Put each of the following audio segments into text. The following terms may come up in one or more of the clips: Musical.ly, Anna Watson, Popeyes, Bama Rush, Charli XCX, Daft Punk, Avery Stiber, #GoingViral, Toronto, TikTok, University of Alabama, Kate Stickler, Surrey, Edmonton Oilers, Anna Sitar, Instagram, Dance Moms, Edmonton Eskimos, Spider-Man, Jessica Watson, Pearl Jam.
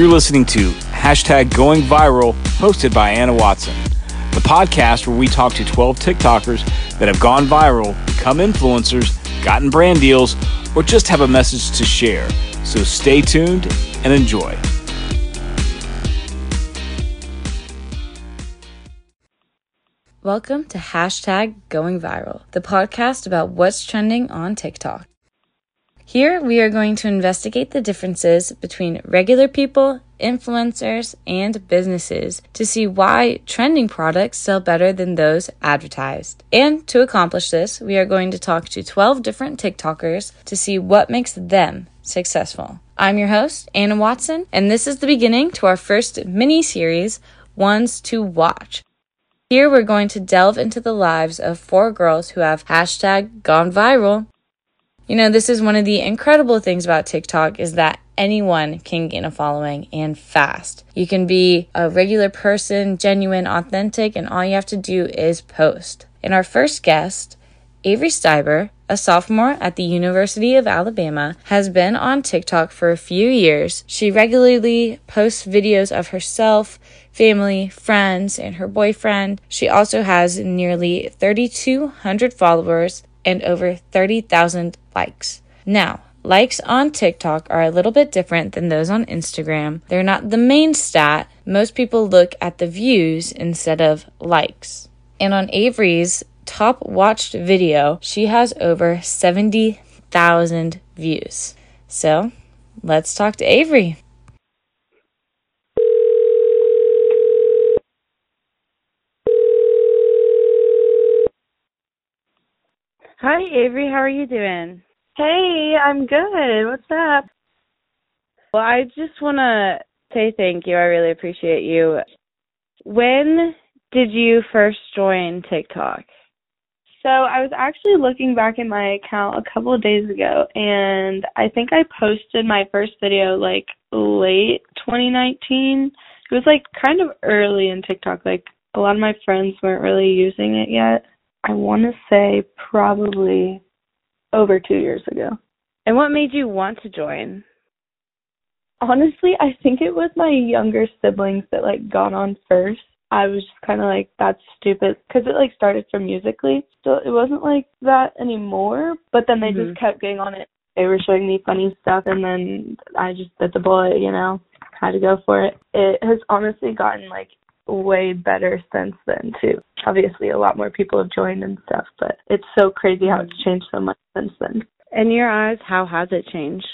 You're listening to #GoingViral, hosted by Anna Watson, the podcast where we talk to 12 TikTokers that have gone viral, become influencers, gotten brand deals, or just have a message to share. So stay tuned and enjoy. Welcome to #GoingViral, the podcast about what's trending on TikTok. Here, we are going to investigate the differences between regular people, influencers, and businesses to see why trending products sell better than those advertised. And to accomplish this, we are going to talk to 12 different TikTokers to see what makes them successful. I'm your host, Anna Watson, and this is the beginning to our first mini-series, Ones to Watch. Here, we're going to delve into the lives of 4 girls who have #GoneViral. You know, this is one of the incredible things about TikTok is that anyone can gain a following, and fast. You can be a regular person, genuine, authentic, and all you have to do is post. And our first guest, Avery Stiber, a sophomore at the University of Alabama, has been on TikTok for a few years. She regularly posts videos of herself, family, friends, and her boyfriend. She also has nearly 3,200 followers and over 30,000 likes. Now, likes on TikTok are a little bit different than those on Instagram. They're not the main stat. Most people look at the views instead of likes. And on Avery's top watched video, she has over 70,000 views. So, let's talk to Avery. Hi, Avery. How are you doing? Hey, I'm good. What's up? Well, I just want to say thank you. I really appreciate you. When did you first join TikTok? So I was actually looking back at my account a couple of days ago, and I think I posted my first video, like, late 2019. It was, like, kind of early in TikTok. Like, a lot of my friends weren't really using it yet. I want to say probably over 2 years ago. And what made you want to join? Honestly, I think it was my younger siblings that, like, got on first. I was just kind of like, that's stupid, because it, like, started from Musical.ly. So it wasn't like that anymore, but then they just kept getting on it. They were showing me funny stuff, and then I just bit the bullet, you know, had to go for it. It has honestly gotten, like, way better since then too. Obviously a lot more people have joined and stuff, but it's so crazy how it's changed so much since then. In your eyes, how has it changed?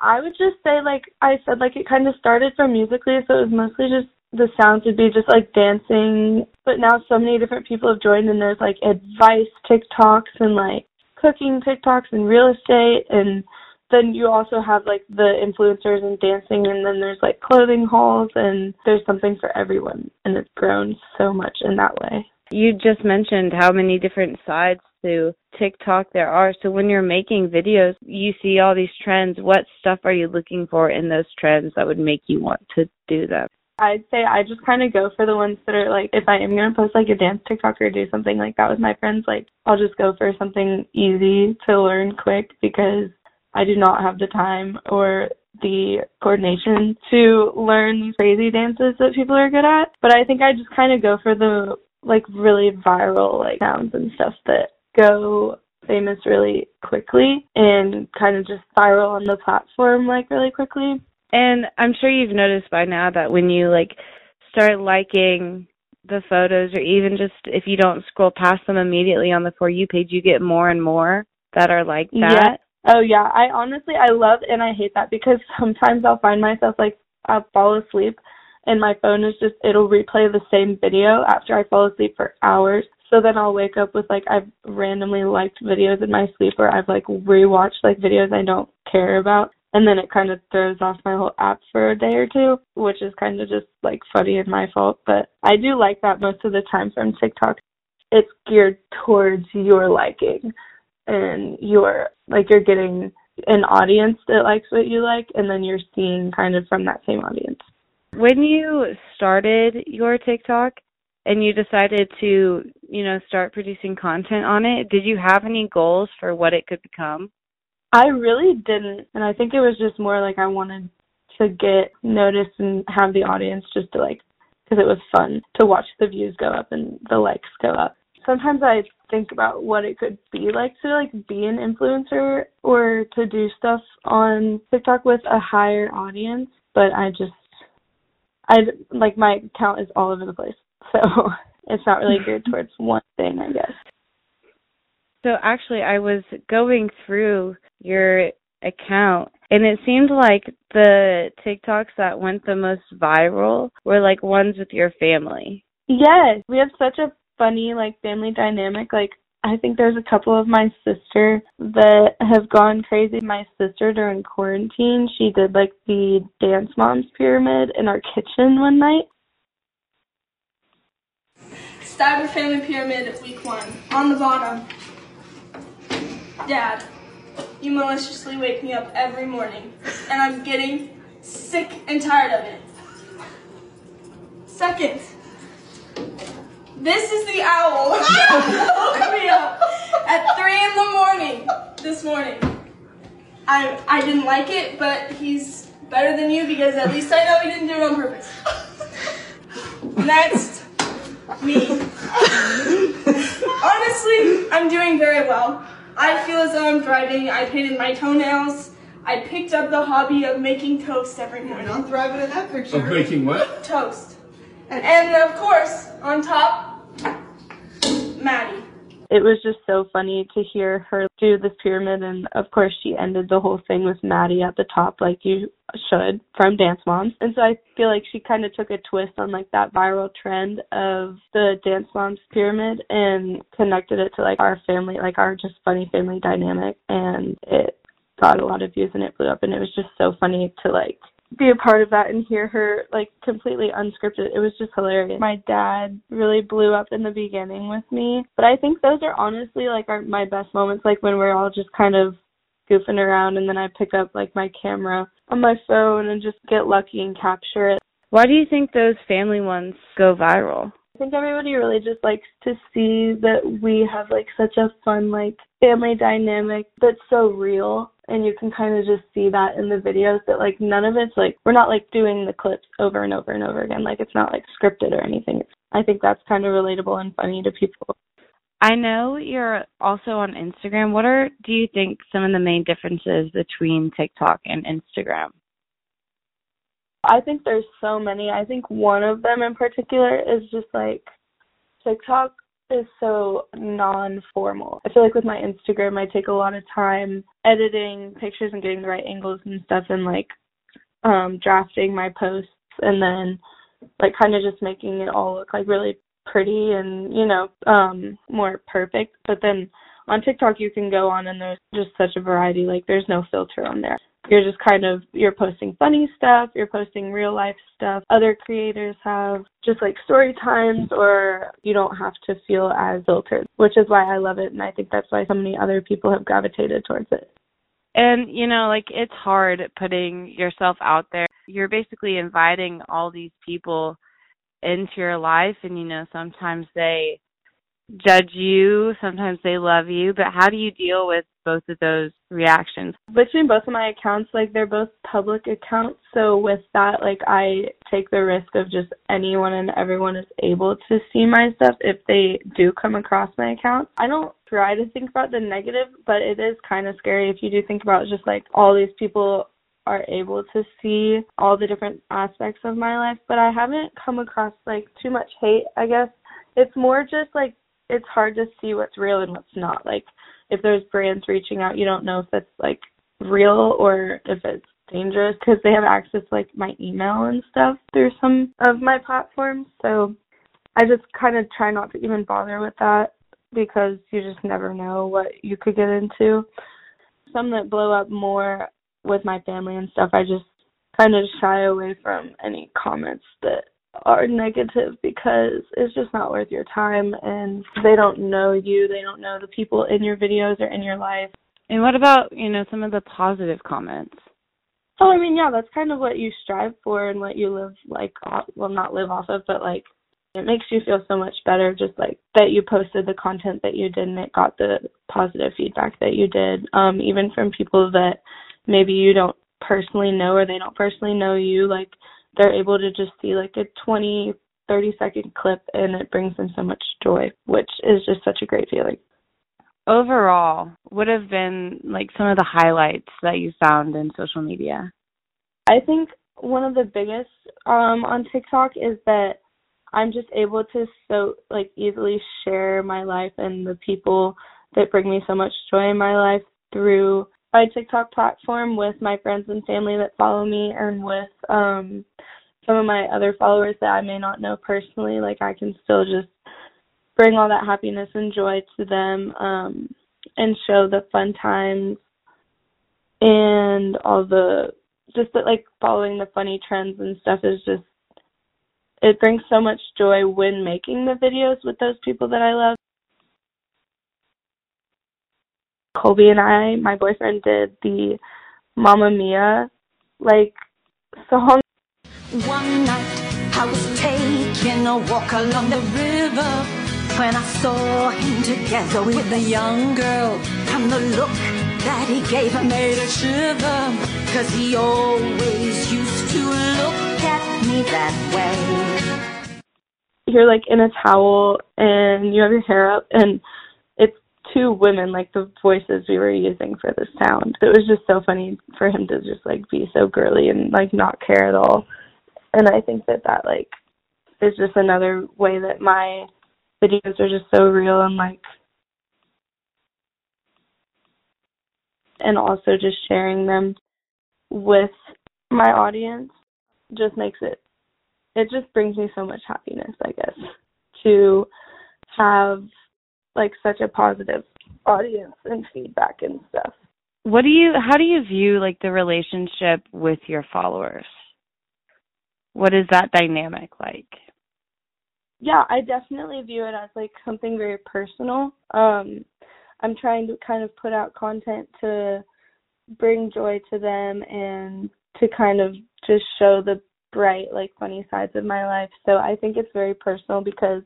I would just say, like I said, like it kind of started from Musical.ly, so it was mostly just the sounds would be just like dancing, but now so many different people have joined, and there's like advice TikToks and like cooking TikToks and real estate, and then you also have, like, the influencers and dancing, and then there's, like, clothing hauls, and there's something for everyone, and it's grown so much in that way. You just mentioned how many different sides to TikTok there are. So when you're making videos, you see all these trends. What stuff are you looking for in those trends that would make you want to do them? I'd say I just kind of go for the ones that are, like, if I am going to post, like, a dance TikTok or do something like that with my friends, like, I'll just go for something easy to learn quick, because I do not have the time or the coordination to learn these crazy dances that people are good at. But I think I just kind of go for the, like, really viral, like, sounds and stuff that go famous really quickly and kind of just viral on the platform, like, really quickly. And I'm sure you've noticed by now that when you, like, start liking the photos, or even just if you don't scroll past them immediately on the For You page, you get more and more that are like that. Yeah. Oh, yeah. I love and I hate that, because sometimes I'll find myself, like, I'll fall asleep and my phone is just, it'll replay the same video after I fall asleep for hours. So then I'll wake up with, like, I've randomly liked videos in my sleep, or I've, like, rewatched, like, videos I don't care about. And then it kind of throws off my whole app for a day or two, which is kind of just, like, funny and my fault. But I do like that most of the time from TikTok. It's geared towards your liking. And you're getting an audience that likes what you like, and then you're seeing kind of from that same audience. When you started your TikTok and you decided to, you know, start producing content on it, did you have any goals for what it could become? I really didn't. And I think it was just more like I wanted to get noticed and have the audience just to like, because it was fun to watch the views go up and the likes go up. Sometimes I think about what it could be like to like be an influencer or to do stuff on TikTok with a higher audience, but I like my account is all over the place, so it's not really geared towards one thing, I guess. So actually, I was going through your account, and it seemed like the TikToks that went the most viral were like ones with your family. Yes, we have such a funny like family dynamic. Like I think there's a couple of my sister that have gone crazy. My sister during quarantine, she did like the Dance Moms pyramid in our kitchen one night. Stiber family pyramid at week 1. On the bottom, Dad, you maliciously wake me up every morning, and I'm getting sick and tired of it. Second, this is the owl that woke me up at 3 a.m. this morning. I didn't like it, but he's better than you because at least I know he didn't do it on purpose. Next, me. Honestly, I'm doing very well. I feel as though I'm thriving. I painted my toenails. I picked up the hobby of making toast every morning. I'm thriving in that picture. Of making what? Toast. And of course, on top, Maddie. It was just so funny to hear her do this pyramid, and of course she ended the whole thing with Maddie at the top, like you should, from Dance Moms. And so I feel like she kind of took a twist on like that viral trend of the Dance Moms pyramid and connected it to like our family, like our just funny family dynamic, and it got a lot of views and it blew up, and it was just so funny to like be a part of that and hear her like completely unscripted. It was just hilarious. My dad really blew up in the beginning with me, but I think those are honestly like my best moments, like when we're all just kind of goofing around, and then I pick up like my camera on my phone and just get lucky and capture it. Why do you think those family ones go viral? I think everybody really just likes to see that we have like such a fun like family dynamic that's so real. And you can kind of just see that in the videos that, like, none of it's, like, we're not, like, doing the clips over and over and over again. Like, it's not, like, scripted or anything. I think that's kind of relatable and funny to people. I know you're also on Instagram. What do you think some of the main differences between TikTok and Instagram? I think there's so many. I think one of them in particular is just, like, TikTok is so non-formal. I feel like with my Instagram, I take a lot of time editing pictures and getting the right angles and stuff, and like drafting my posts, and then like kind of just making it all look like really pretty and, you know, more perfect. But then on TikTok, you can go on and there's just such a variety. Like there's no filter on there. You're just kind of, you're posting funny stuff, you're posting real life stuff. Other creators have just like story times, or you don't have to feel as filtered, which is why I love it. And I think that's why so many other people have gravitated towards it. And, you know, like it's hard putting yourself out there. You're basically inviting all these people into your life. And, you know, sometimes they judge you, sometimes they love you, but how do you deal with both of those reactions? Between both of my accounts, like they're both public accounts, so with that, like I take the risk of just anyone and everyone is able to see my stuff if they do come across my account. I don't try to think about the negative, but it is kind of scary if you do think about just like all these people are able to see all the different aspects of my life. But I haven't come across like too much hate, I guess. It's more just like it's hard to see what's real and what's not. Like, if there's brands reaching out, you don't know if it's, like, real or if it's dangerous because they have access to, like, my email and stuff through some of my platforms. So I just kind of try not to even bother with that because you just never know what you could get into. Some that blow up more with my family and stuff, I just kind of shy away from any comments that are negative because it's just not worth your time, and they don't know you, they don't know the people in your videos or in your life. And what about, you know, some of the positive comments? Oh, I mean, yeah, that's kind of what you strive for and what you live like, well, not live off of, but like it makes you feel so much better just like that you posted the content that you did and it got the positive feedback that you did, even from people that maybe you don't personally know or they don't personally know you, like, they're able to just see, like, a 20, 30-second clip, and it brings them so much joy, which is just such a great feeling. Overall, what have been, like, some of the highlights that you found in social media? I think one of the biggest on TikTok is that I'm just able to easily share my life and the people that bring me so much joy in my life through my TikTok platform with my friends and family that follow me, and with some of my other followers that I may not know personally. Like, I can still just bring all that happiness and joy to them, and show the fun times and all the, just that, like, following the funny trends and stuff is just, it brings so much joy when making the videos with those people that I love. Colby and I, my boyfriend, did the Mamma Mia, like, song. One night I was taking a walk along the river when I saw him together with a young girl, and the look that he gave her made her shiver, cause he always used to look at me that way. You're, like, in a towel and you have your hair up, and it's two women, like, the voices we were using for the sound. It was just so funny for him to just, like, be so girly and, like, not care at all. And I think that, like, is just another way that my videos are just so real, and, like, and also just sharing them with my audience just makes it, it just brings me so much happiness, I guess, to have, like, such a positive audience and feedback and stuff. How do you view, like, the relationship with your followers? What is that dynamic like? Yeah, I definitely view it as, like, something very personal. I'm trying to kind of put out content to bring joy to them and to kind of just show the bright, like, funny sides of my life. So I think it's very personal, because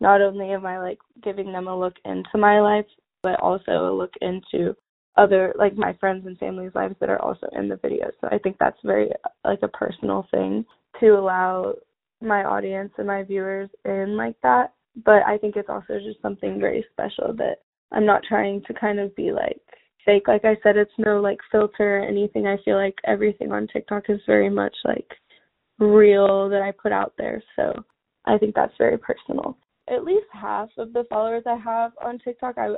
not only am I, like, giving them a look into my life, but also a look into other, like, my friends and family's lives that are also in the video. So I think that's very, like, a personal thing to allow my audience and my viewers in like that. But I think it's also just something very special that I'm not trying to kind of be, like, fake. Like I said, it's no, like, filter or anything. I feel like everything on TikTok is very much, like, real that I put out there. So I think that's very personal. At least half of the followers I have on TikTok, I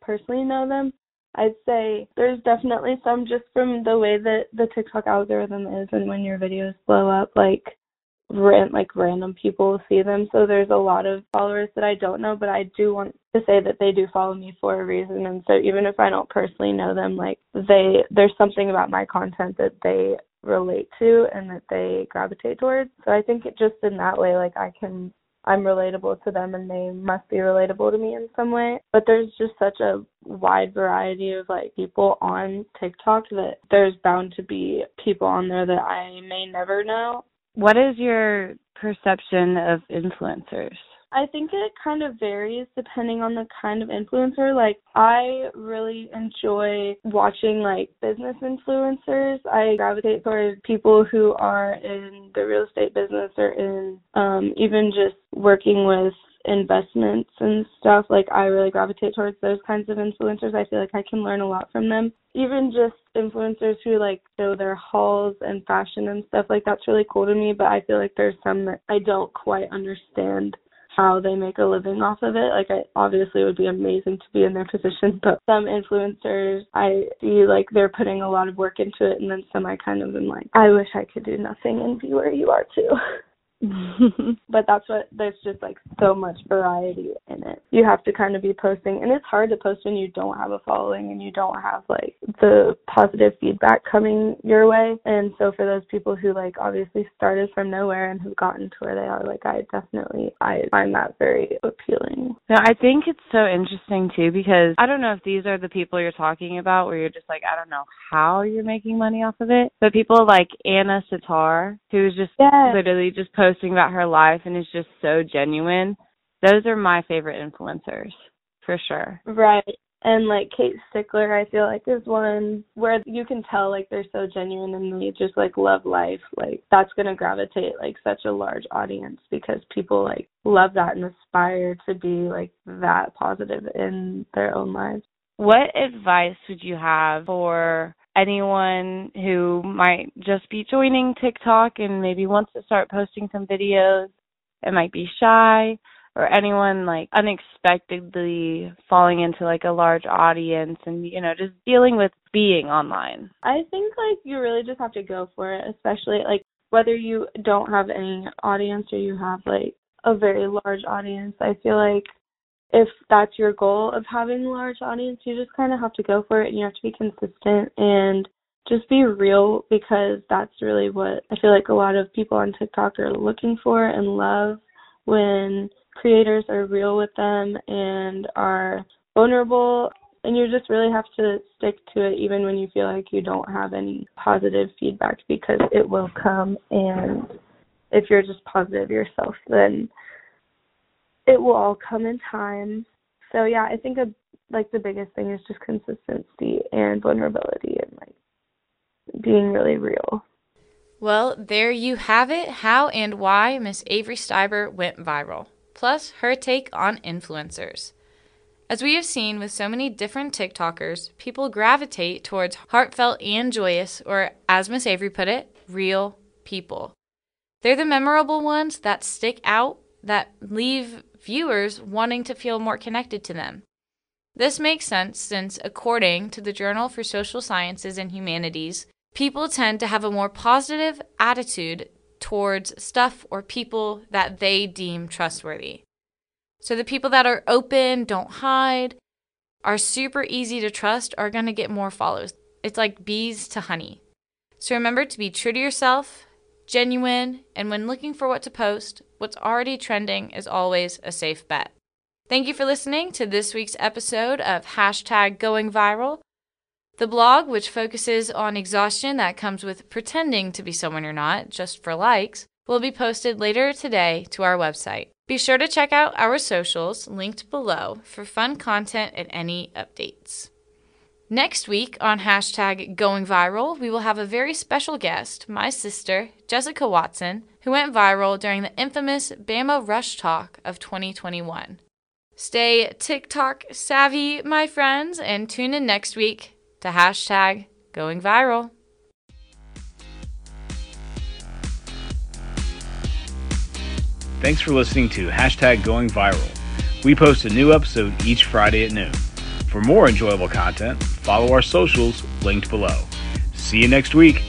personally know them. I'd say there's definitely some just from the way that the TikTok algorithm is, and when your videos blow up, like random people see them. So there's a lot of followers that I don't know, but I do want to say that they do follow me for a reason. And so even if I don't personally know them, like, there's something about my content that they relate to and that they gravitate towards. So I think it just in that way, like, I'm relatable to them and they must be relatable to me in some way. But there's just such a wide variety of, like, people on TikTok that there's bound to be people on there that I may never know. What is your perception of influencers? I think it kind of varies depending on the kind of influencer. Like, I really enjoy watching, like, business influencers. I gravitate toward people who are in the real estate business or in even just working with investments and stuff. Like, I really gravitate towards those kinds of influencers. I feel like I can learn a lot from them. Even just influencers who, like, show their hauls and fashion and stuff, like, that's really cool to me. But I feel like there's some that I don't quite understand how they make a living off of it. Like, I obviously, it would be amazing to be in their position, but some influencers, I see, like, they're putting a lot of work into it, and then some I kind of am like, I wish I could do nothing and be where you are too. But there's just, like, so much variety in it. You have to kind of be posting, and it's hard to post when you don't have a following and you don't have, like, the positive feedback coming your way. And so for those people who, like, obviously started from nowhere and have gotten to where they are, like, I find that very appealing. No, I think it's so interesting too, because I don't know if these are the people you're talking about where you're just like, I don't know how you're making money off of it, but people like Anna Sitar, who's just literally just posting about her life and is just so genuine. Those are my favorite influencers for sure. Right. And, like, Kate Stickler, I feel like, is one where you can tell, like, they're so genuine and they just, like, love life. Like, that's going to gravitate, like, such a large audience because people, like, love that and aspire to be, like, that positive in their own lives. What advice would you have for anyone who might just be joining TikTok and maybe wants to start posting some videos and might be shy? Or anyone, like, unexpectedly falling into, like, a large audience and, you know, just dealing with being online? I think, like, you really just have to go for it, especially, like, whether you don't have any audience or you have, like, a very large audience. I feel like if that's your goal of having a large audience, you just kind of have to go for it and you have to be consistent and just be real, because that's really what I feel like a lot of people on TikTok are looking for and love, when creators are real with them and are vulnerable, and you just really have to stick to it even when you feel like you don't have any positive feedback, because it will come, and if you're just positive yourself, then it will all come in time. So yeah, I think like the biggest thing is just consistency and vulnerability and like being really real. Well, there you have it, how and why Miss Avery Stiber went viral, plus her take on influencers. As we have seen with so many different TikTokers, people gravitate towards heartfelt and joyous, or as Miss Avery put it, real people. They're the memorable ones that stick out, that leave viewers wanting to feel more connected to them. This makes sense since, according to the Journal for Social Sciences and Humanities, people tend to have a more positive attitude towards stuff or people that they deem trustworthy. So the people that are open, don't hide, are super easy to trust are going to get more follows. It's like bees to honey. So remember to be true to yourself, genuine, and when looking for what to post, what's already trending is always a safe bet. Thank you for listening to this week's episode of #GoingViral. The blog, which focuses on exhaustion that comes with pretending to be someone you're not, just for likes, will be posted later today to our website. Be sure to check out our socials, linked below, for fun content and any updates. Next week on #GoingViral, we will have a very special guest, my sister, Jessica Watson, who went viral during the infamous Bama Rush talk of 2021. Stay TikTok savvy, my friends, and tune in next week to #GoingViral. Thanks for listening to #GoingViral. We post a new episode each Friday at noon. For more enjoyable content, follow our socials linked below. See you next week.